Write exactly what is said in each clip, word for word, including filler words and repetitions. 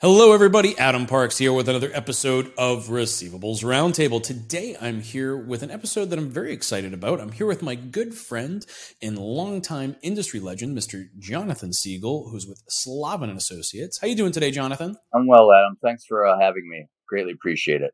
Hello, everybody. Adam Parks here with another episode of Receivables Roundtable. Today, I'm here with an episode that I'm very excited about. I'm here with my good friend and longtime industry legend, Mister Jonathan Siegel, who's with Slovin Associates. How you doing today, Jonathan? I'm well, Adam. Thanks for uh, having me. Greatly appreciate it.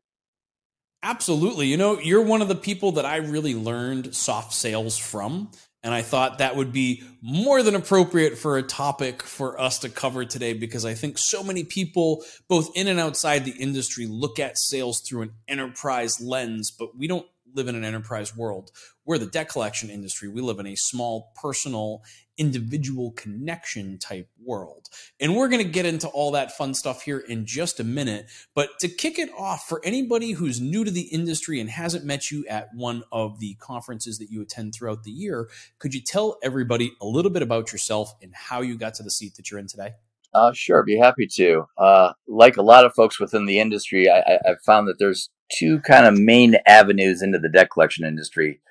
Absolutely. You know, you're one of the people that I really learned soft sales from, and I thought that would be more than appropriate for a topic for us to cover today, because I think so many people, both in and outside the industry, look at sales through an enterprise lens, but we don't live in an enterprise world. We're the debt collection industry. We live in a small, personal, individual connection type world. And we're going to get into all that fun stuff here in just a minute. But to kick it off, for anybody who's new to the industry and hasn't met you at one of the conferences that you attend throughout the year, could you tell everybody a little bit about yourself and how you got to the seat that you're in today? Uh, sure, be happy to. Uh, like a lot of folks within the industry, I, I, I've found that there's two kind of main avenues into the debt collection industry.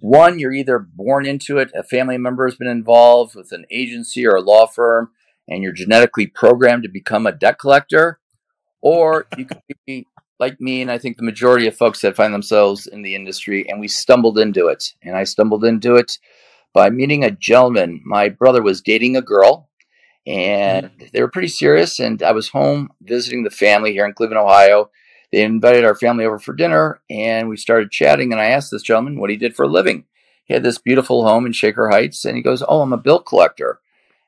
One, you're either born into it, a family member has been involved with an agency or a law firm, and you're genetically programmed to become a debt collector. Or you could be like me, and I think the majority of folks that find themselves in the industry, and we stumbled into it. And I stumbled into it by meeting a gentleman. My brother was dating a girl, and they were pretty serious, and I was home visiting the family here in Cleveland, Ohio. They invited our family over for dinner, and we started chatting, and I asked this gentleman what he did for a living. He had this beautiful home in Shaker Heights, and he goes, "Oh, I'm a bill collector."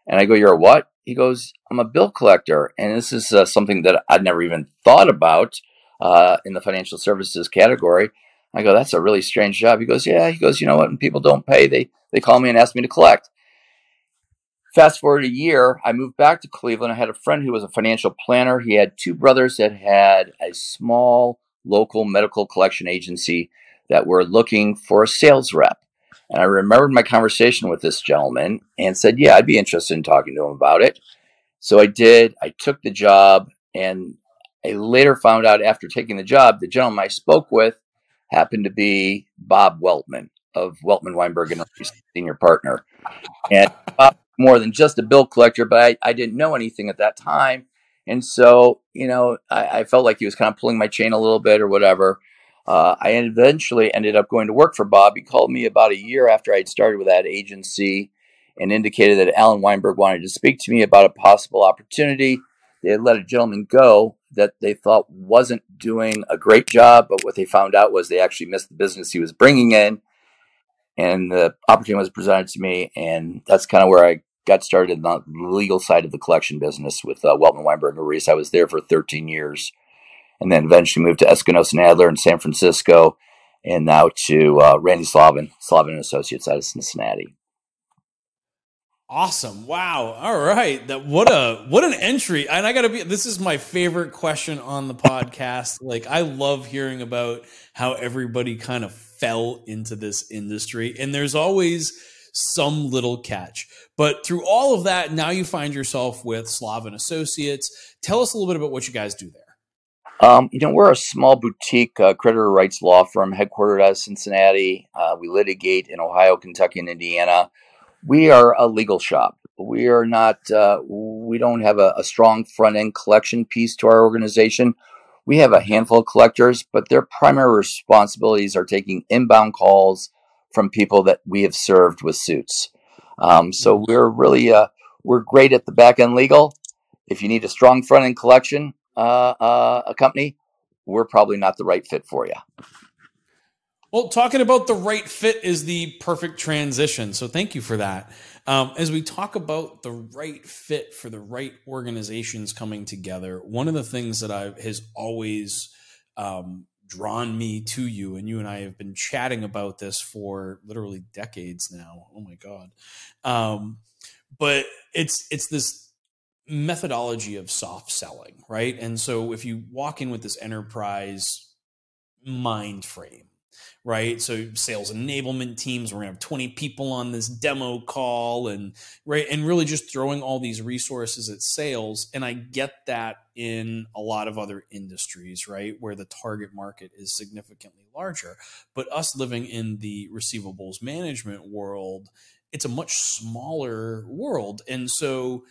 And I go, "You're a what?" He goes, "I'm a bill collector." And this is uh, something that I'd never even thought about uh, in the financial services category. I go, "That's a really strange job." He goes, "Yeah." He goes, "You know what? When people don't pay, they, they call me and ask me to collect." Fast forward a year, I moved back to Cleveland. I had a friend who was a financial planner. He had two brothers that had a small local medical collection agency that were looking for a sales rep. And I remembered my conversation with this gentleman and said, yeah, I'd be interested in talking to him about it. So I did. I took the job, and I later found out after taking the job, the gentleman I spoke with happened to be Bob Weltman of Weltman Weinberg and Reis, senior partner. And Bob, more than just a bill collector, but I, I didn't know anything at that time. And so, you know, I, I felt like he was kind of pulling my chain a little bit or whatever. Uh, I eventually ended up going to work for Bob. He called me about a year after I'd started with that agency and indicated that Alan Weinberg wanted to speak to me about a possible opportunity. They had let a gentleman go that they thought wasn't doing a great job, but what they found out was they actually missed the business he was bringing in. And the opportunity was presented to me, and that's kind of where I got started in the legal side of the collection business with uh, Weltman Weinberg and Reis. I was there for thirteen years, and then eventually moved to Eskenos and Adler in San Francisco, and now to uh, Randy Slovin, Slovin Associates out of Cincinnati. Awesome! Wow! All right, that what a what an entry! And I gotta be. This is my favorite question on the podcast. Like, I love hearing about how everybody kind of fell into this industry, and there's always some little catch. But through all of that, now you find yourself with Slovin Associates. Tell us a little bit about what you guys do there. Um, you know, we're a small boutique uh, creditor rights law firm headquartered out of Cincinnati. Uh, we litigate in Ohio, Kentucky, and Indiana. We are a legal shop. We are not, uh, we don't have a, a strong front end collection piece to our organization. We have a handful of collectors, but their primary responsibilities are taking inbound calls from people that we have served with suits. Um, so we're really, uh, we're great at the back end legal. If you need a strong front end collection, uh, uh, a company, we're probably not the right fit for you. Well, talking about the right fit is the perfect transition. So thank you for that. Um, as we talk about the right fit for the right organizations coming together, one of the things that I've has always um, drawn me to you, and you and I have been chatting about this for literally decades now. Oh my God. Um, but it's it's this methodology of soft selling, right? And so if you walk in with this enterprise mind frame, right? So sales enablement teams, we're gonna have twenty people on this demo call, and right, and really just throwing all these resources at sales. And I get that in a lot of other industries, right, where the target market is significantly larger. But us living in the receivables management world, it's a much smaller world. And so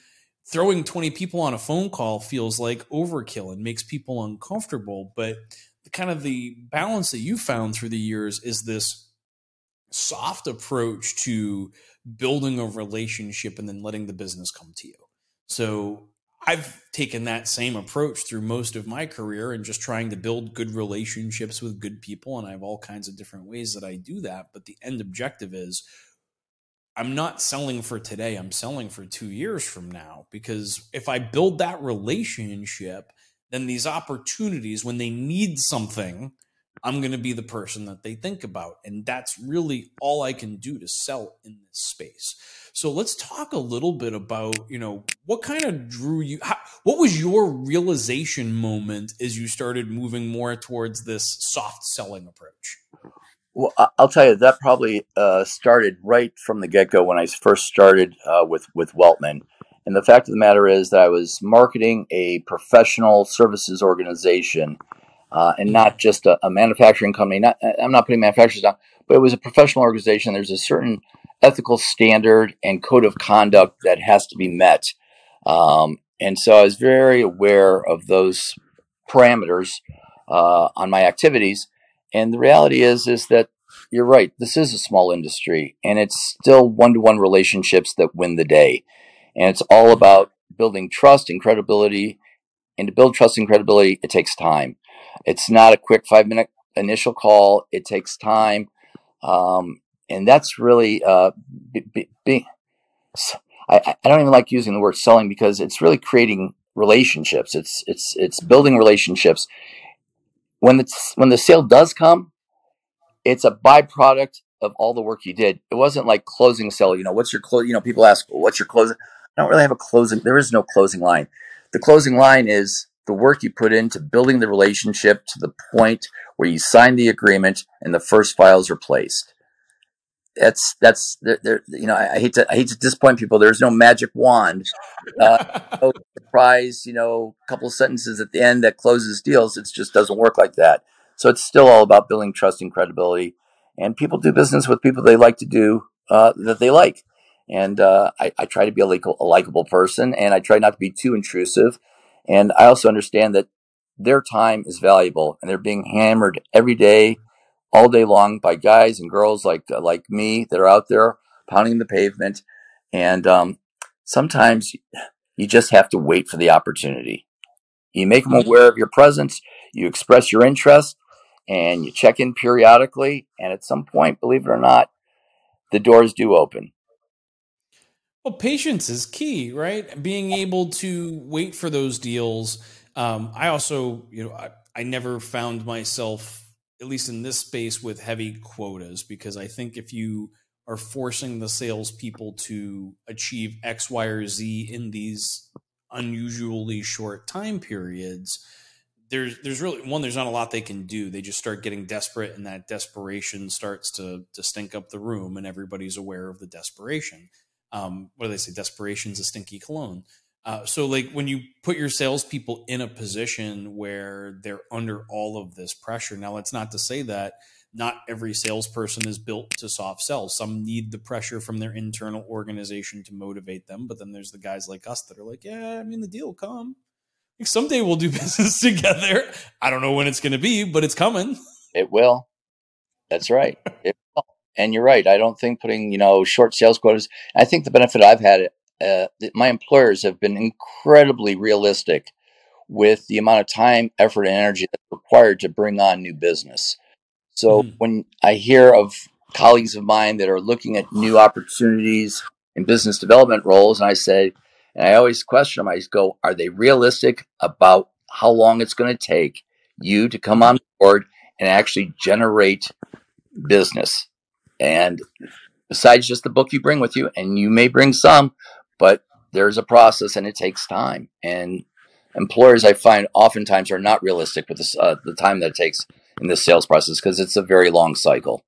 throwing twenty people on a phone call feels like overkill and makes people uncomfortable. But the kind of the balance that you found through the years is this soft approach to building a relationship and then letting the business come to you. So I've taken that same approach through most of my career and just trying to build good relationships with good people. And I have all kinds of different ways that I do that. But the end objective is, I'm not selling for today, I'm selling for two years from now, because if I build that relationship, then these opportunities, when they need something, I'm going to be the person that they think about. And that's really all I can do to sell in this space. So let's talk a little bit about, you know, what kind of drew you, how, what was your realization moment as you started moving more towards this soft selling approach? Well, I'll tell you, that probably uh, started right from the get-go when I first started uh, with, with Weltman. And the fact of the matter is that I was marketing a professional services organization uh, and not just a, a manufacturing company. Not, I'm not putting manufacturers down, but it was a professional organization. There's a certain ethical standard and code of conduct that has to be met. Um, and so I was very aware of those parameters uh, on my activities. And the reality is, is that you're right. This is a small industry, and it's still one-to-one relationships that win the day. And it's all about building trust and credibility. And to build trust and credibility, it takes time. It's not a quick five-minute initial call. It takes time. Um, and that's really uh, be, be, I, I don't even like using the word selling, because it's really creating relationships. It's it's it's building relationships. When the, when the sale does come, it's a byproduct of all the work you did. It wasn't like closing sale. You know, what's your close? You know, people ask, well, what's your closing? I don't really have a closing. There is no closing line. The closing line is the work you put into building the relationship to the point where you sign the agreement and the first files are placed. That's that's there, there, you know, I hate to I hate to disappoint people. There's no magic wand, uh, no surprise, you know, a couple of sentences at the end that closes deals. It just doesn't work like that. So it's still all about building trust and credibility. And people do business with people they like to do uh, that they like. And uh, I, I try to be a, likable, a likable person, and I try not to be too intrusive. And I also understand that their time is valuable, and they're being hammered every day, all day long, by guys and girls like like me that are out there pounding the pavement. And um, sometimes you just have to wait for the opportunity. You make them aware of your presence, you express your interest, and you check in periodically. And at some point, believe it or not, the doors do open. Well, patience is key, right? Being able to wait for those deals. Um, I also, you know, I, I never found myself, at least in this space, with heavy quotas, because I think if you are forcing the salespeople to achieve X, Y, or Z in these unusually short time periods, there's, there's really one, there's not a lot they can do. They just start getting desperate, and that desperation starts to, to stink up the room, and everybody's aware of the desperation. Um, what do they say? Desperation's a stinky cologne. Uh, so like when you put your salespeople in a position where they're under all of this pressure, now that's not to say that not every salesperson is built to soft sell. Some need the pressure from their internal organization to motivate them. But then there's the guys like us that are like, yeah, I mean, the deal will come. Like someday we'll do business together. I don't know when it's going to be, but it's coming. It will. That's right. It will. And you're right. I don't think putting, you know, short sales quotas, I think the benefit I've had it, Uh, my employers have been incredibly realistic with the amount of time, effort, and energy that's required to bring on new business. So mm-hmm. when I hear of colleagues of mine that are looking at new opportunities in business development roles, and I say, and I always question them, I go, are they realistic about how long it's going to take you to come on board and actually generate business? And besides just the book you bring with you, and you may bring some, but there's a process, and it takes time. And employers, I find, oftentimes are not realistic with this, uh, the time that it takes. in this sales process because it's a very long cycle.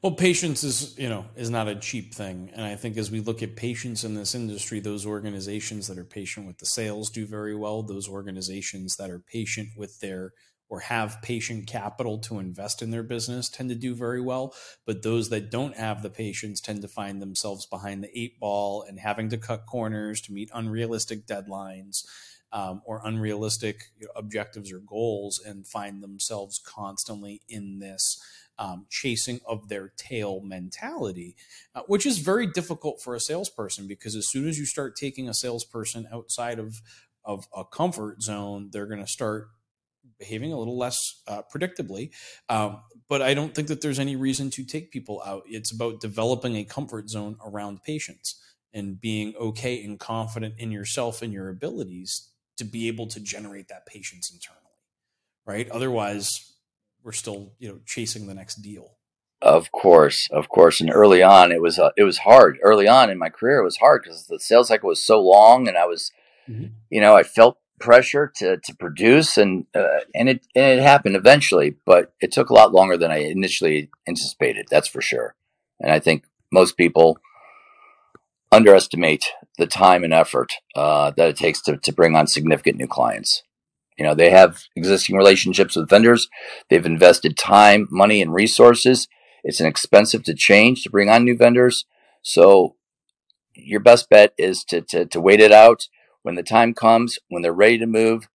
Well, patience is, you know, is not a cheap thing. And I think as we look at patience in this industry, those organizations that are patient with the sales do very well. Those organizations that are patient with their or have patient capital to invest in their business tend to do very well. But those that don't have the patience tend to find themselves behind the eight ball and having to cut corners to meet unrealistic deadlines um, or unrealistic you know, objectives or goals, and find themselves constantly in this um, chasing of their tail mentality, uh, which is very difficult for a salesperson, because as soon as you start taking a salesperson outside of, of a comfort zone, they're going to start behaving a little less uh, predictably. Um, but I don't think that there's any reason to take people out. It's about developing a comfort zone around patience and being okay and confident in yourself and your abilities to be able to generate that patience internally, right? Otherwise, we're still, you know, chasing the next deal. Of course, of course. And early on, it was, uh, it was hard. Early on in my career, it was hard because the sales cycle was so long, and I was, mm-hmm. you know, I felt pressure to, to produce, and uh, and it and it happened eventually, but it took a lot longer than I initially anticipated. That's for sure. And I think most people underestimate the time and effort uh, that it takes to, to bring on significant new clients. You know, they have existing relationships with vendors. They've invested time, money, and resources. It's inexpensive to change, to bring on new vendors. So your best bet is to to, to wait it out. When the time comes, when they're ready to move,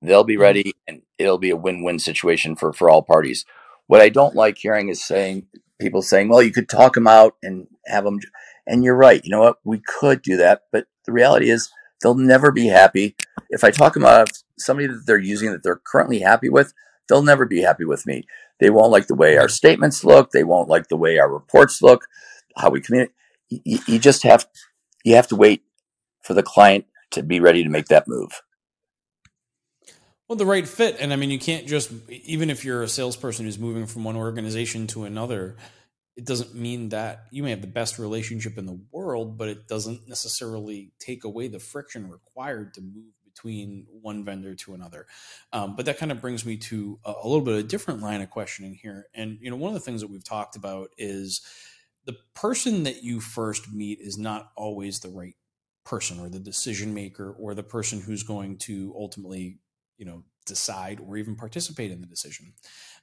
they'll be ready, and it'll be a win-win situation for, for all parties. What I don't like hearing is saying people saying, well, you could talk them out and have them. And you're right. You know what? We could do that. But the reality is they'll never be happy. If I talk them out of somebody that they're using that they're currently happy with, they'll never be happy with me. They won't like the way our statements look. They won't like the way our reports look, how we communicate. You, you just have, you have to wait for the client to be ready to make that move. Well, the right fit. And I mean, you can't just, even if you're a salesperson who's moving from one organization to another, it doesn't mean that you may have the best relationship in the world, but it doesn't necessarily take away the friction required to move between one vendor to another. Um, but that kind of brings me to a, a little bit of a different line of questioning here. And, you know, one of the things that we've talked about is the person that you first meet is not always the right person, or the decision maker, or the person who's going to ultimately, you know, decide or even participate in the decision,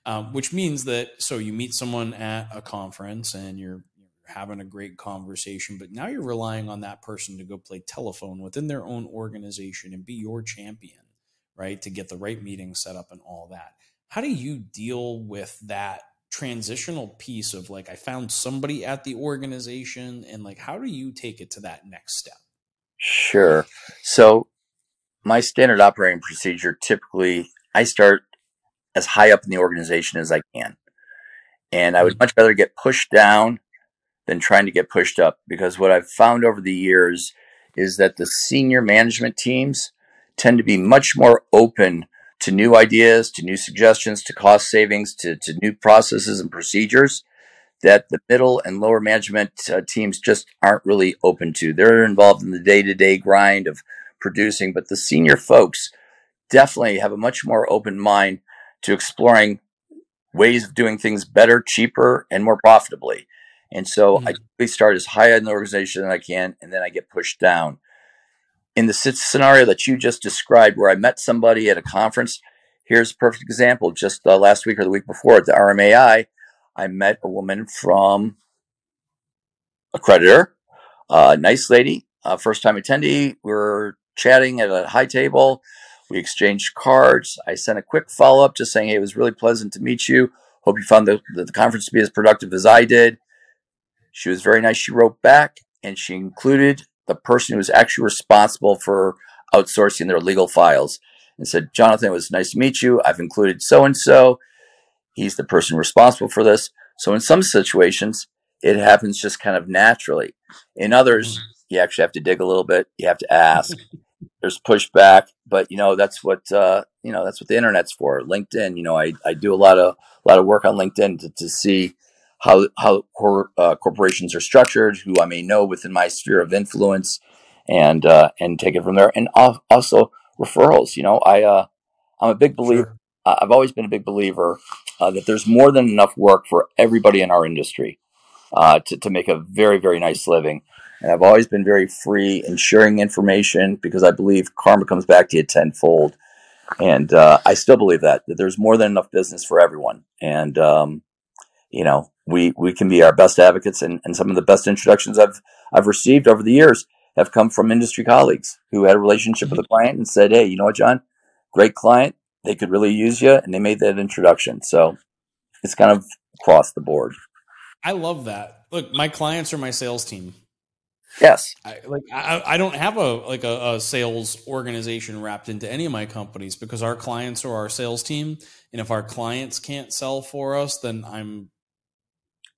um, which means that, so you meet someone at a conference and you're having a great conversation, but now you're relying on that person to go play telephone within their own organization and be your champion, right? To get the right meeting set up and all that. How do you deal with that transitional piece of like, I found somebody at the organization, and like, how do you take it to that next step? Sure. So my standard operating procedure, typically I start as high up in the organization as I can. And I would much rather get pushed down than trying to get pushed up, because what I've found over the years is that the senior management teams tend to be much more open to new ideas, to new suggestions, to cost savings, to, to new processes and procedures that the middle and lower management uh, teams just aren't really open to. They're involved in the day-to-day grind of producing, but the senior folks definitely have a much more open mind to exploring ways of doing things better, cheaper, and more profitably. And so mm-hmm. I typically start as high in the organization as I can, and then I get pushed down. In the scenario that you just described, where I met somebody at a conference, here's a perfect example. Just uh, last week or the week before at the R M A I, I met a woman from a creditor, a nice lady, a first-time attendee. We were chatting at a high table. We exchanged cards. I sent a quick follow-up just saying, hey, it was really pleasant to meet you. Hope you found the, the conference to be as productive as I did. She was very nice. She wrote back, and she included the person who was actually responsible for outsourcing their legal files and said, Jonathan, it was nice to meet you. I've included so-and-so. He's the person responsible for this. So in some situations, it happens just kind of naturally. In others, you actually have to dig a little bit. You have to ask. There's pushback, but you know that's what uh, you know that's what the internet's for. LinkedIn, you know, I, I do a lot of a lot of work on LinkedIn to, to see how how cor- uh, corporations are structured, who I may know within my sphere of influence, and uh, and take it from there. And also referrals. You know, I uh, I'm a big believer. Sure. uh, I've always been a big believer uh, that there's more than enough work for everybody in our industry uh, to, to make a very, very nice living. And I've always been very free in sharing information because I believe karma comes back to you tenfold. And uh, I still believe that, that there's more than enough business for everyone. And, um, you know, we, we can be our best advocates. And, and some of the best introductions I've I've received over the years have come from industry colleagues who had a relationship with a client and said, hey, you know what, John, great client. They could really use you. And they made that introduction. So it's kind of across the board. I love that. Look, my clients are my sales team. Yes. I, like I, I don't have a like a, a sales organization wrapped into any of my companies because our clients are our sales team. And if our clients can't sell for us, then I'm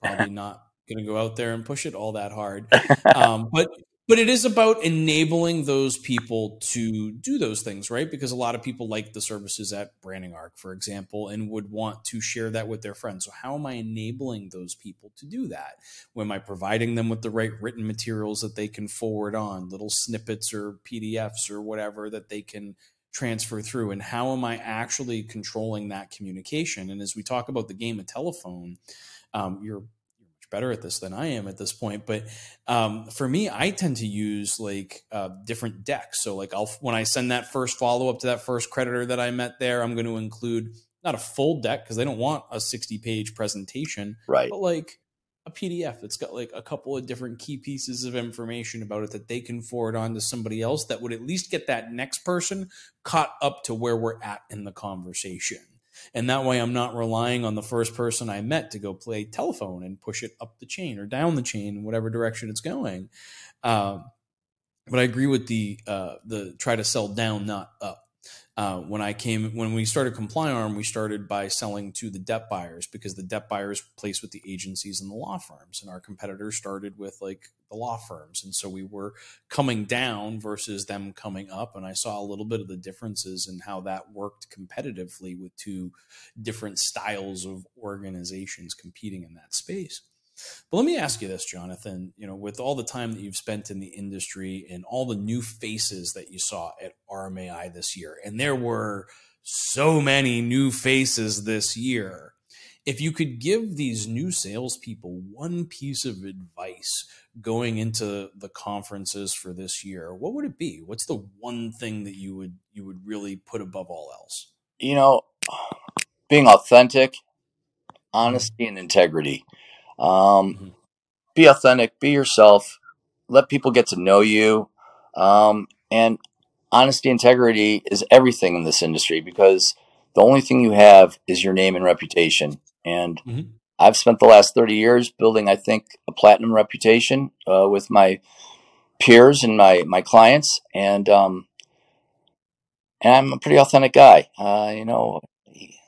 probably not going to go out there and push it all that hard. Um, but but it is about enabling those people to do those things, right? Because a lot of people like the services at Branding Arc, for example, and would want to share that with their friends. So how am I enabling those people to do that? Am I providing them with the right written materials that they can forward on, little snippets or P D Fs or whatever that they can transfer through? And how am I actually controlling that communication? And as we talk about the game of telephone, um, you're better at this than I am at this point. But um, for me, I tend to use like uh, different decks. So like I'll, when I send that first follow-up to that first creditor that I met there, I'm going to include not a full deck because they don't want a sixty page presentation, right? But like a P D F that's got like a couple of different key pieces of information about it that they can forward on to somebody else that would at least get that next person caught up to where we're at in the conversation. And that way I'm not relying on the first person I met to go play telephone and push it up the chain or down the chain, whatever direction it's going. Um, but I agree with the, uh, the try to sell down, not up. Uh, when I came, when we started ComplyArm, we started by selling to the debt buyers because the debt buyers placed with the agencies and the law firms, and our competitors started with like the law firms. And so we were coming down versus them coming up. And I saw a little bit of the differences in how that worked competitively with two different styles of organizations competing in that space. But let me ask you this, Jonathan, you know, with all the time that you've spent in the industry and all the new faces that you saw at R M A I this year, and there were so many new faces this year, if you could give these new salespeople one piece of advice going into the conferences for this year, what would it be? What's the one thing that you would, you would really put above all else? You know, being authentic, honesty, and integrity. Um, be authentic, be yourself, let people get to know you. Um, and honesty, integrity is everything in this industry because the only thing you have is your name and reputation. And mm-hmm. I've spent the last thirty years building, I think, a platinum reputation, uh, with my peers and my, my clients. And, um, and I'm a pretty authentic guy. Uh, you know,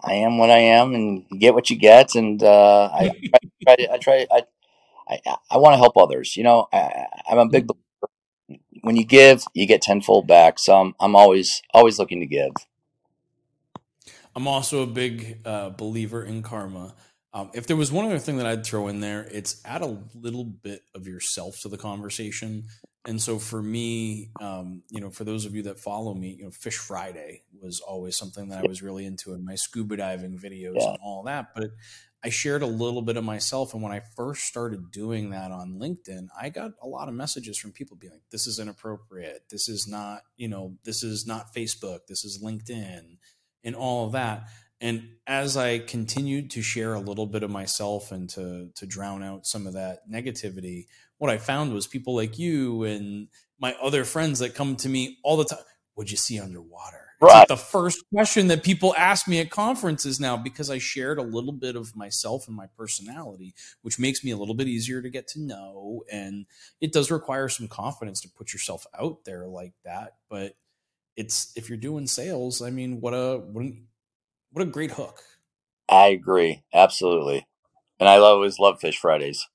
I am what I am and you get what you get. And, uh, I, I I try, I, try, I, I, I want to help others. You know, I, I'm a big believer. When you give, you get tenfold back. So I'm, I'm always, always looking to give. I'm also a big uh, believer in karma. Um, if there was one other thing that I'd throw in there, it's add a little bit of yourself to the conversation. And so for me, um, you know, for those of you that follow me, you know, Fish Friday was always something that I was really into in my scuba diving videos yeah. and all that. But I shared a little bit of myself. And when I first started doing that on LinkedIn, I got a lot of messages from people being like, this is inappropriate. This is not, you know, this is not Facebook. This is LinkedIn and all of that. And as I continued to share a little bit of myself and to, to drown out some of that negativity, what I found was people like you and my other friends that come to me all the time. What'd you see underwater? Right. It's like the first question that people ask me at conferences now, because I shared a little bit of myself and my personality, which makes me a little bit easier to get to know. And it does require some confidence to put yourself out there like that. But it's, if you're doing sales, I mean, what a, what an, what a great hook. I agree. Absolutely. And I always love Fish Fridays.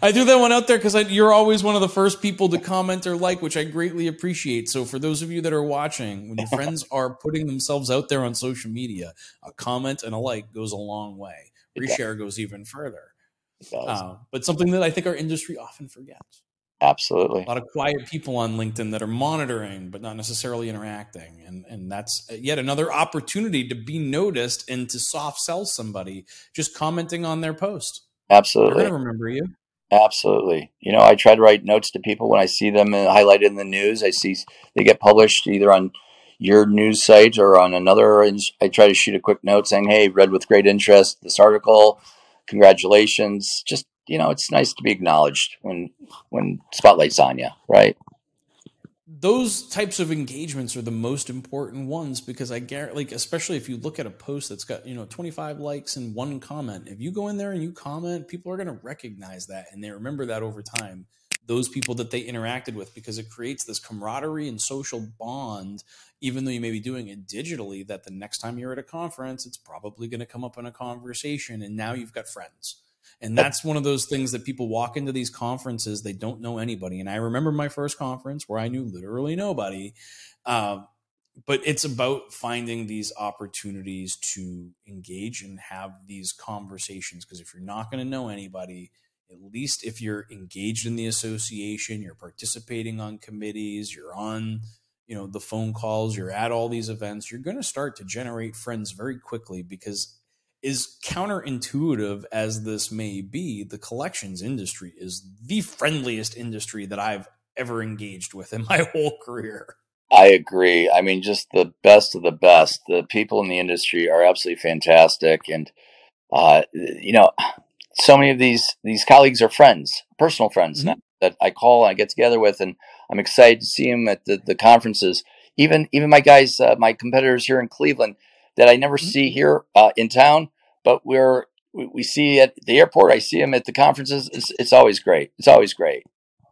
I threw that one out there because you're always one of the first people to comment or like, which I greatly appreciate. So for those of you that are watching, when your friends are putting themselves out there on social media, a comment and a like goes a long way. Reshare goes even further. Uh, but something that I think our industry often forgets. Absolutely. A lot of quiet people on LinkedIn that are monitoring, but not necessarily interacting. And, and that's yet another opportunity to be noticed and to soft sell somebody just commenting on their post. Absolutely. They're going to remember you. Absolutely. You know, I try to write notes to people when I see them highlighted in the news. I see they get published either on your news site or on another. I try to shoot a quick note saying, hey, read with great interest this article. Congratulations. Just, you know, it's nice to be acknowledged when when spotlight's on you, right? Those types of engagements are the most important ones, because I guarantee, like, especially if you look at a post that's got, you know, twenty-five likes and one comment, if you go in there and you comment, people are going to recognize that. And they remember that over time, those people that they interacted with, because it creates this camaraderie and social bond, even though you may be doing it digitally, that the next time you're at a conference, it's probably going to come up in a conversation. And now you've got friends. And that's one of those things that people walk into these conferences, they don't know anybody. And I remember my first conference where I knew literally nobody. Uh, but it's about finding these opportunities to engage and have these conversations. Because if you're not going to know anybody, at least if you're engaged in the association, you're participating on committees, you're on, you know, the phone calls, you're at all these events, you're going to start to generate friends very quickly. Because is counterintuitive as this may be, the collections industry is the friendliest industry that I've ever engaged with in my whole career. I agree. I mean, just the best of the best. The people in the industry are absolutely fantastic. And, uh, you know, so many of these, these colleagues are friends, personal friends mm-hmm. that I call and I get together with, and I'm excited to see them at the, the conferences. Even, even my guys, uh, my competitors here in Cleveland, that I never see here uh, in town, but we're, we, we see at the airport, I see them at the conferences. It's, it's always great. It's always great.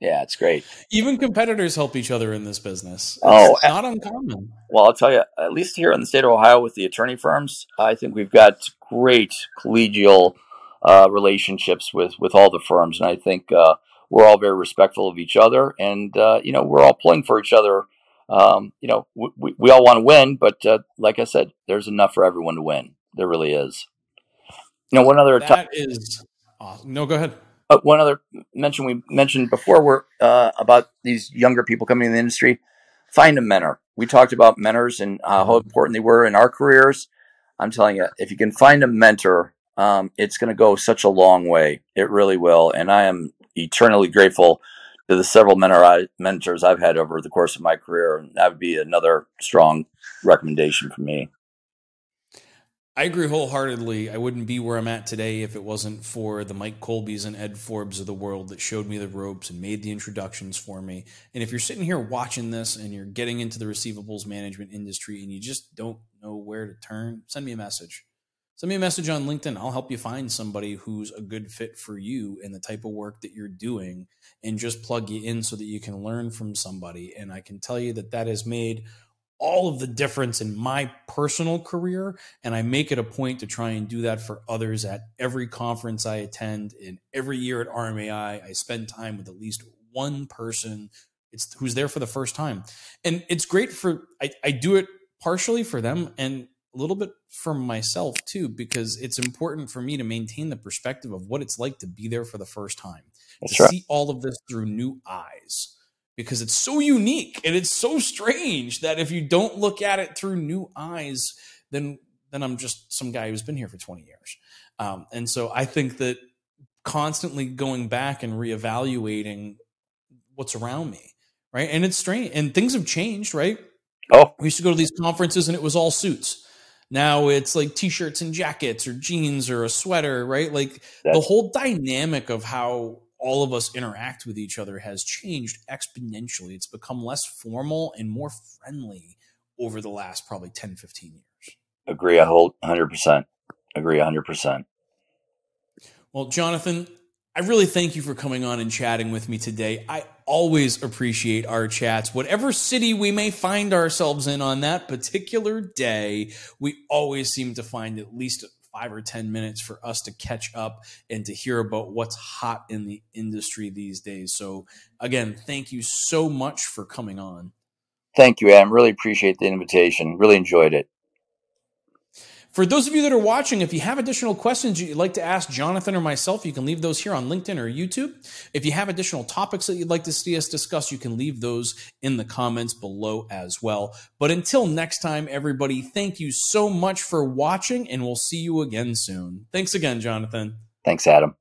Yeah, it's great. Even competitors help each other in this business. It's oh, not uncommon. Well, I'll tell you, at least here in the state of Ohio with the attorney firms, I think we've got great collegial uh, relationships with, with all the firms. And I think uh, we're all very respectful of each other. And, uh, you know, we're all pulling for each other. Um, you know, we, we all want to win, but uh, like I said, there's enough for everyone to win. There really is. You know, one other that t- is awesome. No, go ahead. Uh, one other mention we mentioned before were uh, about these younger people coming in the industry. Find a mentor. We talked about mentors and uh, how important they were in our careers. I'm telling you, if you can find a mentor, um, it's going to go such a long way. It really will, and I am eternally grateful to the several mentor, mentors I've had over the course of my career, and that would be another strong recommendation for me. I agree wholeheartedly. I wouldn't be where I'm at today if it wasn't for the Mike Colbys and Ed Forbes of the world that showed me the ropes and made the introductions for me. And if you're sitting here watching this and you're getting into the receivables management industry and you just don't know where to turn, send me a message. Send me a message on LinkedIn. I'll help you find somebody who's a good fit for you and the type of work that you're doing, and just plug you in so that you can learn from somebody. And I can tell you that that has made all of the difference in my personal career. And I make it a point to try and do that for others at every conference I attend. And every year at R M A I, I spend time with at least one person it's, who's there for the first time. And it's great for, I, I do it partially for them and a little bit for myself too, because it's important for me to maintain the perspective of what it's like to be there for the first time, That's to right. see all of this through new eyes, because it's so unique and it's so strange that if you don't look at it through new eyes, then, then I'm just some guy who's been here for twenty years. Um, and so I think that constantly going back and reevaluating what's around me. Right. And it's strange, and things have changed, right? Oh, we used to go to these conferences and it was all suits. Now it's like t-shirts and jackets or jeans or a sweater, right? Like That's- the whole dynamic of how all of us interact with each other has changed exponentially. It's become less formal and more friendly over the last probably ten, fifteen years. Agree. I hold one hundred percent. Agree one hundred percent. Well, Jonathan, I really thank you for coming on and chatting with me today. I always appreciate our chats. Whatever city we may find ourselves in on that particular day, we always seem to find at least five or ten minutes for us to catch up and to hear about what's hot in the industry these days. So again, thank you so much for coming on. Thank you, Adam. Really appreciate the invitation. Really enjoyed it. For those of you that are watching, if you have additional questions you'd like to ask Jonathan or myself, you can leave those here on LinkedIn or YouTube. If you have additional topics that you'd like to see us discuss, you can leave those in the comments below as well. But until next time, everybody, thank you so much for watching, and we'll see you again soon. Thanks again, Jonathan. Thanks, Adam.